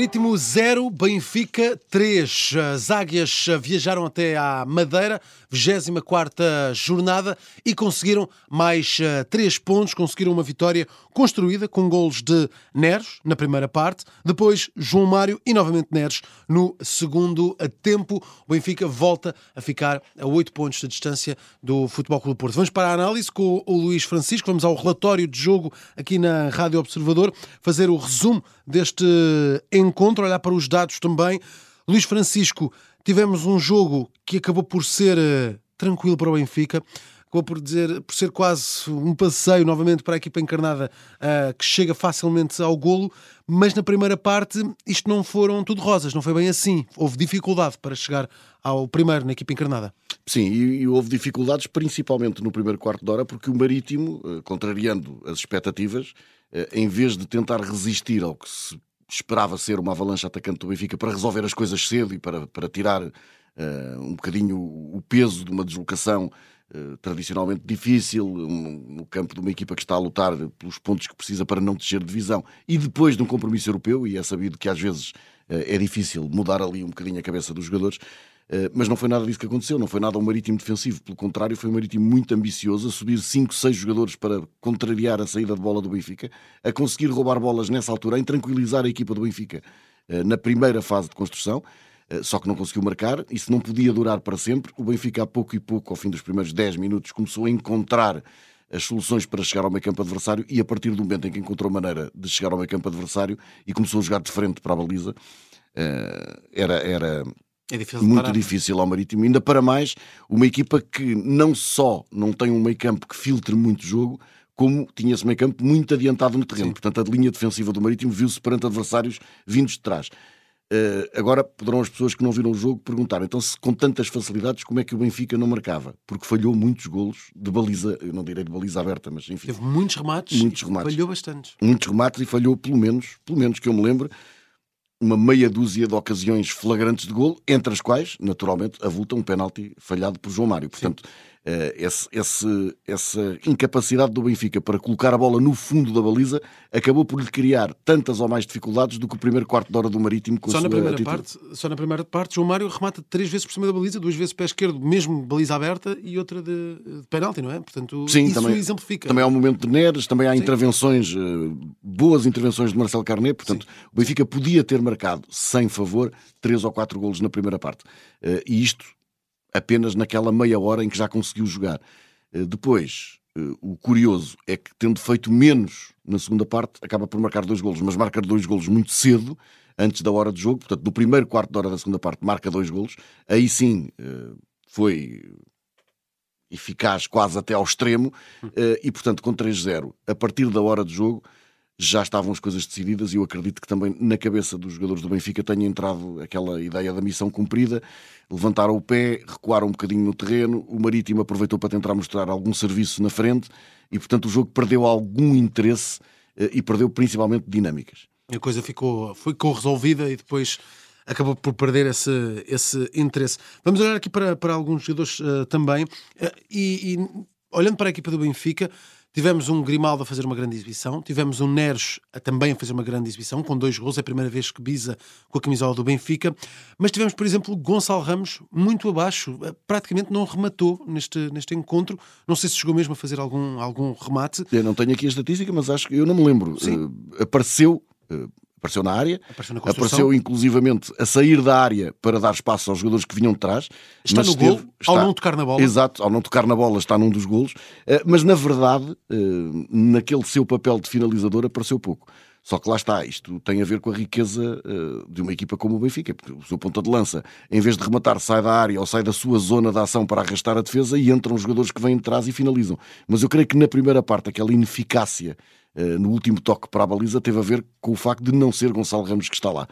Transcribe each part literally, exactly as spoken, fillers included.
Marítimo zero, Benfica três. As Águias viajaram até à Madeira, vigésima quarta jornada, e conseguiram mais três pontos. Conseguiram uma vitória construída com golos de Neres na primeira parte, depois João Mário e novamente Neres no segundo tempo. O Benfica volta a ficar a oito pontos de distância do Futebol Clube Porto. Vamos para a análise com o Luís Francisco. Vamos ao relatório de jogo aqui na Rádio Observador, fazer o resumo deste encontro, olhar para os dados também. Luís Francisco, tivemos um jogo que acabou por ser uh, tranquilo para o Benfica, acabou por, dizer, por ser quase um passeio novamente para a equipa encarnada, uh, que chega facilmente ao golo, mas na primeira parte isto não foram tudo rosas, não foi bem assim. Houve dificuldade para chegar ao primeiro na equipa encarnada. Sim, e, e houve dificuldades principalmente no primeiro quarto de hora, porque o Marítimo, uh, contrariando as expectativas, uh, em vez de tentar resistir ao que se esperava ser uma avalanche atacante do Benfica para resolver as coisas cedo e para, para tirar uh, um bocadinho o peso de uma deslocação uh, tradicionalmente difícil, um, no campo de uma equipa que está a lutar pelos pontos que precisa para não descer de divisão, e depois de um compromisso europeu, e é sabido que às vezes uh, é difícil mudar ali um bocadinho a cabeça dos jogadores, uh, mas não foi nada disso que aconteceu, não foi nada um Marítimo defensivo, pelo contrário, foi um Marítimo muito ambicioso, a subir cinco, seis jogadores para contrariar a saída de bola do Benfica, a conseguir roubar bolas nessa altura, a intranquilizar a equipa do Benfica uh, na primeira fase de construção. Só que não conseguiu marcar, isso não podia durar para sempre. O Benfica, a pouco e pouco, ao fim dos primeiros dez minutos, começou a encontrar as soluções para chegar ao meio-campo adversário, e a partir do momento em que encontrou maneira de chegar ao meio-campo adversário e começou a jogar de frente para a baliza, era, era é difícil muito parar. difícil ao Marítimo. Ainda para mais, uma equipa que não só não tem um meio-campo que filtre muito jogo, como tinha esse meio-campo muito adiantado no terreno. Sim. Portanto, a linha defensiva do Marítimo viu-se perante adversários vindos de trás. Uh, agora poderão as pessoas que não viram o jogo perguntar, então, se com tantas facilidades, como é que o Benfica não marcava? Porque falhou muitos golos de baliza, eu não direi de baliza aberta, mas enfim. Teve muitos remates, muitos remates. Falhou bastante. Muitos remates e falhou, pelo menos, pelo menos que eu me lembro, uma meia dúzia de ocasiões flagrantes de golo, entre as quais, naturalmente, avulta um penalti falhado por João Mário. Portanto, uh, esse, esse, essa incapacidade do Benfica para colocar a bola no fundo da baliza acabou por lhe criar tantas ou mais dificuldades do que o primeiro quarto de hora do Marítimo com só a sua na primeira parte. Só na primeira parte, João Mário remata três vezes por cima da baliza, duas vezes pé esquerdo, mesmo baliza aberta, e outra de, de penalti, não é? Portanto, sim, isso também exemplifica. Também há o um momento de Neres, também há sim. intervenções, uh, boas intervenções de Marcelo Carné. Portanto, sim, o Benfica podia ter marcado, sem favor, três ou quatro golos na primeira parte. Uh, e isto apenas naquela meia hora em que já conseguiu jogar. Uh, depois, uh, o curioso é que, tendo feito menos na segunda parte, acaba por marcar dois golos, mas marca dois golos muito cedo, antes da hora de jogo. Portanto, no primeiro quarto da hora da segunda parte, marca dois golos. Aí sim, uh, foi eficaz quase até ao extremo. Uh, e, portanto, com três a zero, a partir da hora de jogo, já estavam as coisas decididas, e eu acredito que também na cabeça dos jogadores do Benfica tenha entrado aquela ideia da missão cumprida. Levantaram o pé, recuaram um bocadinho no terreno, o Marítimo aproveitou para tentar mostrar algum serviço na frente e, portanto, o jogo perdeu algum interesse e perdeu principalmente dinâmicas. A coisa ficou, ficou resolvida e depois acabou por perder esse, esse interesse. Vamos olhar aqui para, para alguns jogadores uh, também uh, e, e olhando para a equipa do Benfica, tivemos um Grimaldo a fazer uma grande exibição, tivemos um Neres a também a fazer uma grande exibição, com dois gols, é a primeira vez que bisa com a camisola do Benfica, mas tivemos, por exemplo, Gonçalo Ramos muito abaixo, praticamente não rematou neste, neste encontro, não sei se chegou mesmo a fazer algum, algum remate. Eu não tenho aqui a estatística, mas acho que eu não me lembro. Uh, apareceu, uh, apareceu na área, apareceu, na apareceu inclusivamente a sair da área para dar espaço aos jogadores que vinham de trás. Está mas no esteve, gol, está, ao não tocar na bola. Exato, ao não tocar na bola está num dos golos, mas na verdade, naquele seu papel de finalizador apareceu pouco. Só que lá está, isto tem a ver com a riqueza de uma equipa como o Benfica, porque o seu ponta de lança, em vez de rematar, sai da área ou sai da sua zona de ação para arrastar a defesa, e entram os jogadores que vêm de trás e finalizam. Mas eu creio que na primeira parte aquela ineficácia no último toque para a baliza teve a ver com o facto de não ser Gonçalo Ramos que está lá.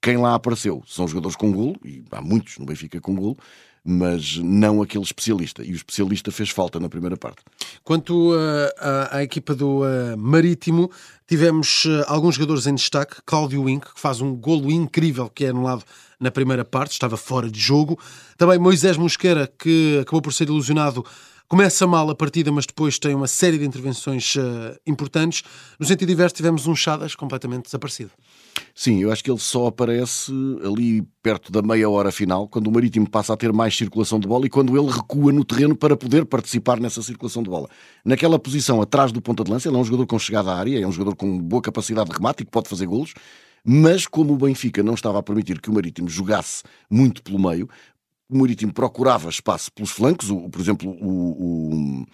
Quem lá apareceu são jogadores com golo, e há muitos no Benfica com golo, mas não aquele especialista. E o especialista fez falta na primeira parte. Quanto uh, à, à equipa do uh, Marítimo, tivemos uh, alguns jogadores em destaque. Cláudio Wink, que faz um golo incrível, que é anulado na primeira parte, estava fora de jogo. Também Moisés Mosqueira, que acabou por ser ilusionado. Começa mal a partida, mas depois tem uma série de intervenções uh, importantes. No sentido diverso, tivemos um Chagas completamente desaparecido. Sim, eu acho que ele só aparece ali perto da meia hora final, quando o Marítimo passa a ter mais circulação de bola e quando ele recua no terreno para poder participar nessa circulação de bola. Naquela posição atrás do ponta de lança, ele é um jogador com chegada à área, é um jogador com boa capacidade de remate e que pode fazer golos, mas como o Benfica não estava a permitir que o Marítimo jogasse muito pelo meio, o Marítimo procurava espaço pelos flancos. O, por exemplo, o... o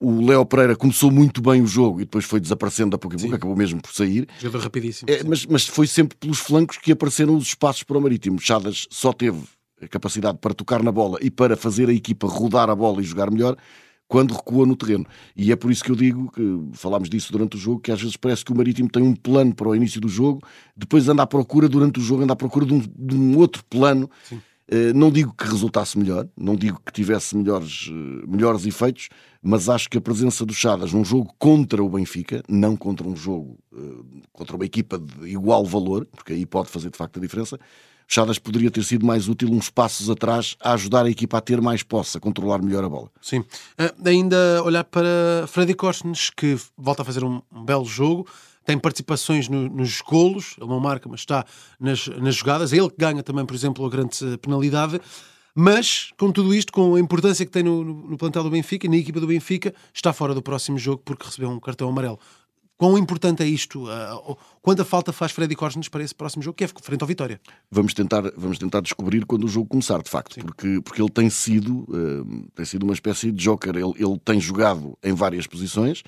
O Léo Pereira começou muito bem o jogo e depois foi desaparecendo da pouco a pouco, sim, acabou mesmo por sair. Jogador rapidíssimo. É, mas, mas foi sempre pelos flancos que apareceram os espaços para o Marítimo. Chagas só teve a capacidade para tocar na bola e para fazer a equipa rodar a bola e jogar melhor quando recua no terreno. E é por isso que eu digo, que falámos disso durante o jogo, que às vezes parece que o Marítimo tem um plano para o início do jogo, depois anda à procura, durante o jogo, anda à procura de um, de um outro plano. Sim. Uh, não digo que resultasse melhor, não digo que tivesse melhores, uh, melhores efeitos, mas acho que a presença do Chagas num jogo contra o Benfica, não contra um jogo, uh, contra uma equipa de igual valor, porque aí pode fazer de facto a diferença, Chagas poderia ter sido mais útil uns passos atrás a ajudar a equipa a ter mais posse, a controlar melhor a bola. Sim. Uh, ainda olhar para Freddy Kostens, que volta a fazer um, um belo jogo. Tem participações no, nos golos, ele não marca, mas está nas, nas jogadas. É ele que ganha também, por exemplo, a grande penalidade. Mas, com tudo isto, com a importância que tem no, no plantel do Benfica, na equipa do Benfica, está fora do próximo jogo porque recebeu um cartão amarelo. Quão importante é isto? Quanta falta faz Freddy Kostens para esse próximo jogo, que é frente ao Vitória? Vamos tentar, vamos tentar descobrir quando o jogo começar, de facto, porque, porque ele tem sido, uh, tem sido uma espécie de joker. Ele, ele tem jogado em várias posições,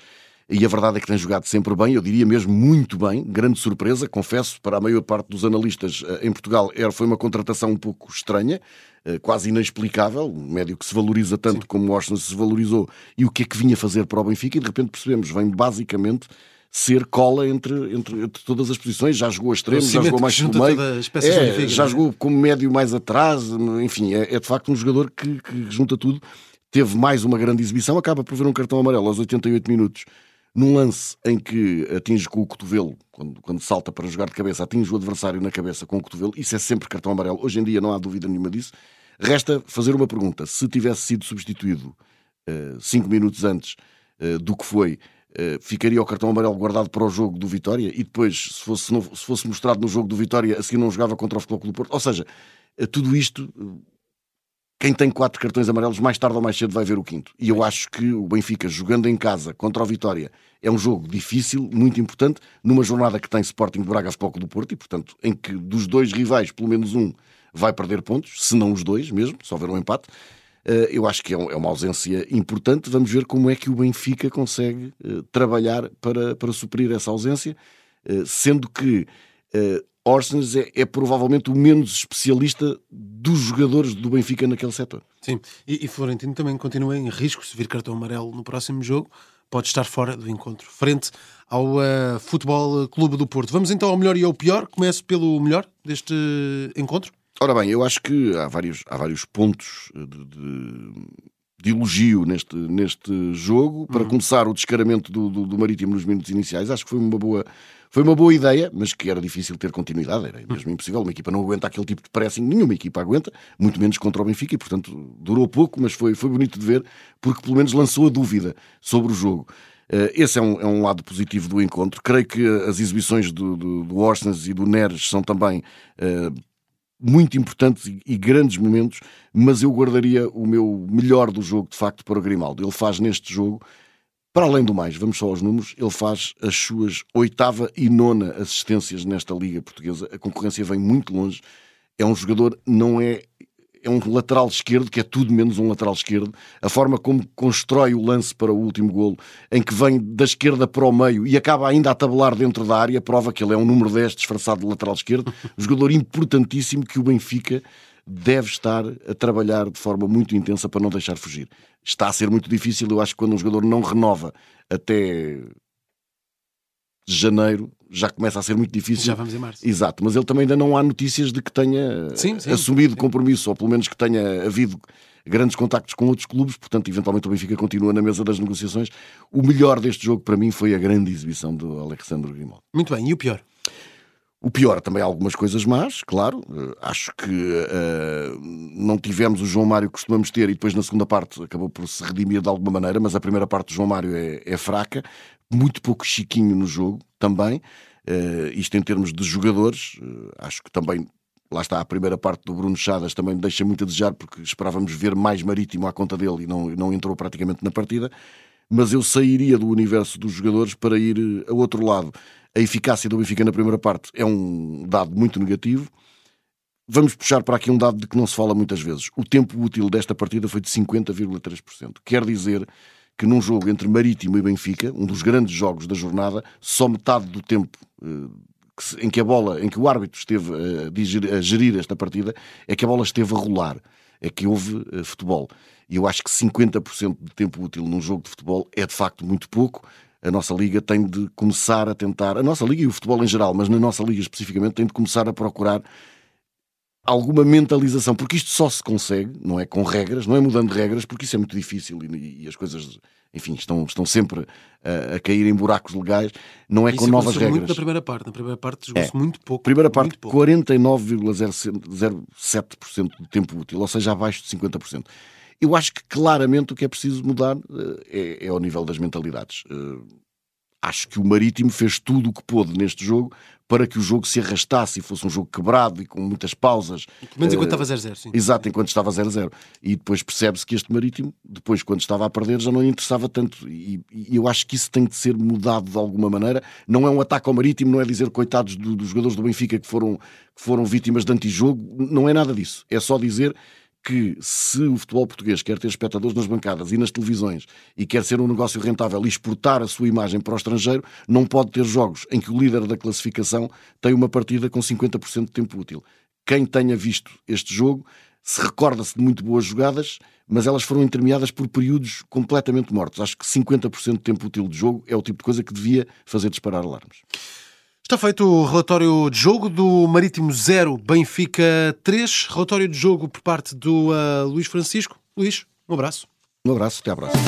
e a verdade é que tem jogado sempre bem, eu diria mesmo muito bem, grande surpresa, confesso, para a maior parte dos analistas em Portugal foi uma contratação um pouco estranha, quase inexplicável, um médio que se valoriza tanto, sim, como o Aursnes se valorizou, e o que é que vinha fazer para o Benfica, e de repente percebemos, vem basicamente ser cola entre, entre, entre todas as posições, já jogou a extremo, já jogou mais pelo meio, é, já jogou como médio mais atrás, enfim, é, é de facto um jogador que, que junta tudo, teve mais uma grande exibição, acaba por ver um cartão amarelo aos oitenta e oito minutos, num lance em que atinge com o cotovelo, quando, quando salta para jogar de cabeça, atinge o adversário na cabeça com o cotovelo, isso é sempre cartão amarelo. Hoje em dia não há dúvida nenhuma disso. Resta fazer uma pergunta. Se tivesse sido substituído uh, cinco minutos antes uh, do que foi, uh, ficaria o cartão amarelo guardado para o jogo do Vitória e depois, se fosse, não, se fosse mostrado no jogo do Vitória, a seguir não jogava contra o Futebol Clube Porto? Ou seja, uh, tudo isto... Uh, Quem tem quatro cartões amarelos, mais tarde ou mais cedo vai ver o quinto. E eu acho que o Benfica, jogando em casa contra o Vitória, é um jogo difícil, muito importante, numa jornada que tem Sporting de Braga, Futebol Clube do Porto, e portanto, em que dos dois rivais, pelo menos um, vai perder pontos, se não os dois mesmo, se houver um empate. Eu acho que é uma ausência importante. Vamos ver como é que o Benfica consegue trabalhar para, para suprir essa ausência, sendo que... Aursnes é, é provavelmente o menos especialista dos jogadores do Benfica naquele setor. Sim, e, e Florentino também continua em risco. Se vir cartão amarelo no próximo jogo, pode estar fora do encontro, frente ao uh, Futebol Clube do Porto. Vamos então ao melhor e ao pior. Começo pelo melhor deste encontro. Ora bem, eu acho que há vários, há vários pontos de, de, de elogio neste, neste jogo. Para uhum. começar, o descaramento do, do, do Marítimo nos minutos iniciais. Acho que foi uma boa... Foi uma boa ideia, mas que era difícil ter continuidade, era mesmo impossível. Uma equipa não aguenta aquele tipo de pressing, nenhuma equipa aguenta, muito menos contra o Benfica, e portanto durou pouco, mas foi, foi bonito de ver, porque pelo menos lançou a dúvida sobre o jogo. Uh, esse é um, é um lado positivo do encontro. Creio que as exibições do, do, do Aursnes e do Neres são também... Uh, muito importantes e grandes momentos, mas eu guardaria o meu melhor do jogo, de facto, para o Grimaldo. Ele faz neste jogo... Para além do mais, vamos só aos números, ele faz as suas oitava e nona assistências nesta Liga Portuguesa. A concorrência vem muito longe. É um jogador, não é... É um lateral esquerdo, que é tudo menos um lateral esquerdo. A forma como constrói o lance para o último golo, em que vem da esquerda para o meio e acaba ainda a tabelar dentro da área, prova que ele é um número dez disfarçado de lateral esquerdo. Um jogador importantíssimo que o Benfica... deve estar a trabalhar de forma muito intensa para não deixar fugir. Está a ser muito difícil, eu acho que quando um jogador não renova até janeiro, já começa a ser muito difícil. Já vamos em março. Exato, mas ele também ainda não há notícias de que tenha sim, sim, assumido sim. compromisso, ou pelo menos que tenha havido grandes contactos com outros clubes, portanto, eventualmente o Benfica continua na mesa das negociações. O melhor deste jogo, para mim, foi a grande exibição do Alexandre Grimaldi. Muito bem, e o pior? O pior, também há algumas coisas más, claro. Acho que uh, não tivemos o João Mário que costumamos ter e depois na segunda parte acabou por se redimir de alguma maneira, mas a primeira parte do João Mário é, é fraca. Muito pouco chiquinho no jogo também. Uh, isto em termos de jogadores, uh, acho que também, lá está, a primeira parte do Bruno Chagas também me deixa muito a desejar, porque esperávamos ver mais Marítimo à conta dele e não, não entrou praticamente na partida, mas eu sairia do universo dos jogadores para ir a outro lado. A eficácia do Benfica na primeira parte é um dado muito negativo. Vamos puxar para aqui um dado de que não se fala muitas vezes. O tempo útil desta partida foi de cinquenta vírgula três por cento. Quer dizer que num jogo entre Marítimo e Benfica, um dos grandes jogos da jornada, só metade do tempo eh, que se, em que a bola, em que o árbitro esteve eh, diger, a gerir esta partida, é que a bola esteve a rolar, é que houve eh, futebol. E eu acho que cinquenta por cento de tempo útil num jogo de futebol é de facto muito pouco. A nossa Liga tem de começar a tentar, a nossa Liga e o futebol em geral, mas na nossa Liga especificamente, tem de começar a procurar alguma mentalização, porque isto só se consegue, não é com regras, não é mudando regras, porque isso é muito difícil e, e as coisas, enfim, estão, estão sempre a, a cair em buracos legais, não é isso com novas regras. Muito na primeira parte, na primeira parte jogou-se é. muito pouco. Primeira parte, quarenta e nove vírgula zero sete por cento do tempo útil, ou seja, abaixo de cinquenta por cento. Eu acho que claramente o que é preciso mudar é, é ao nível das mentalidades. Acho que o Marítimo fez tudo o que pôde neste jogo para que o jogo se arrastasse e fosse um jogo quebrado e com muitas pausas. Menos enquanto estava zero a zero, sim. Exato, enquanto estava zero a zero. E depois percebe-se que este Marítimo, depois quando estava a perder, já não lhe interessava tanto. E, e eu acho que isso tem de ser mudado de alguma maneira. Não é um ataque ao Marítimo, não é dizer coitados do, dos jogadores do Benfica que foram, que foram vítimas de antijogo. Não é nada disso. É só dizer que se o futebol português quer ter espectadores nas bancadas e nas televisões e quer ser um negócio rentável e exportar a sua imagem para o estrangeiro, não pode ter jogos em que o líder da classificação tem uma partida com cinquenta por cento de tempo útil. Quem tenha visto este jogo se recorda-se de muito boas jogadas, mas elas foram intermeadas por períodos completamente mortos. Acho que cinquenta por cento de tempo útil de jogo é o tipo de coisa que devia fazer disparar alarmes. Está feito o relatório de jogo do Marítimo zero, Benfica três. Relatório de jogo por parte do uh, Luís Francisco. Luís, um abraço. Um abraço, até à próxima.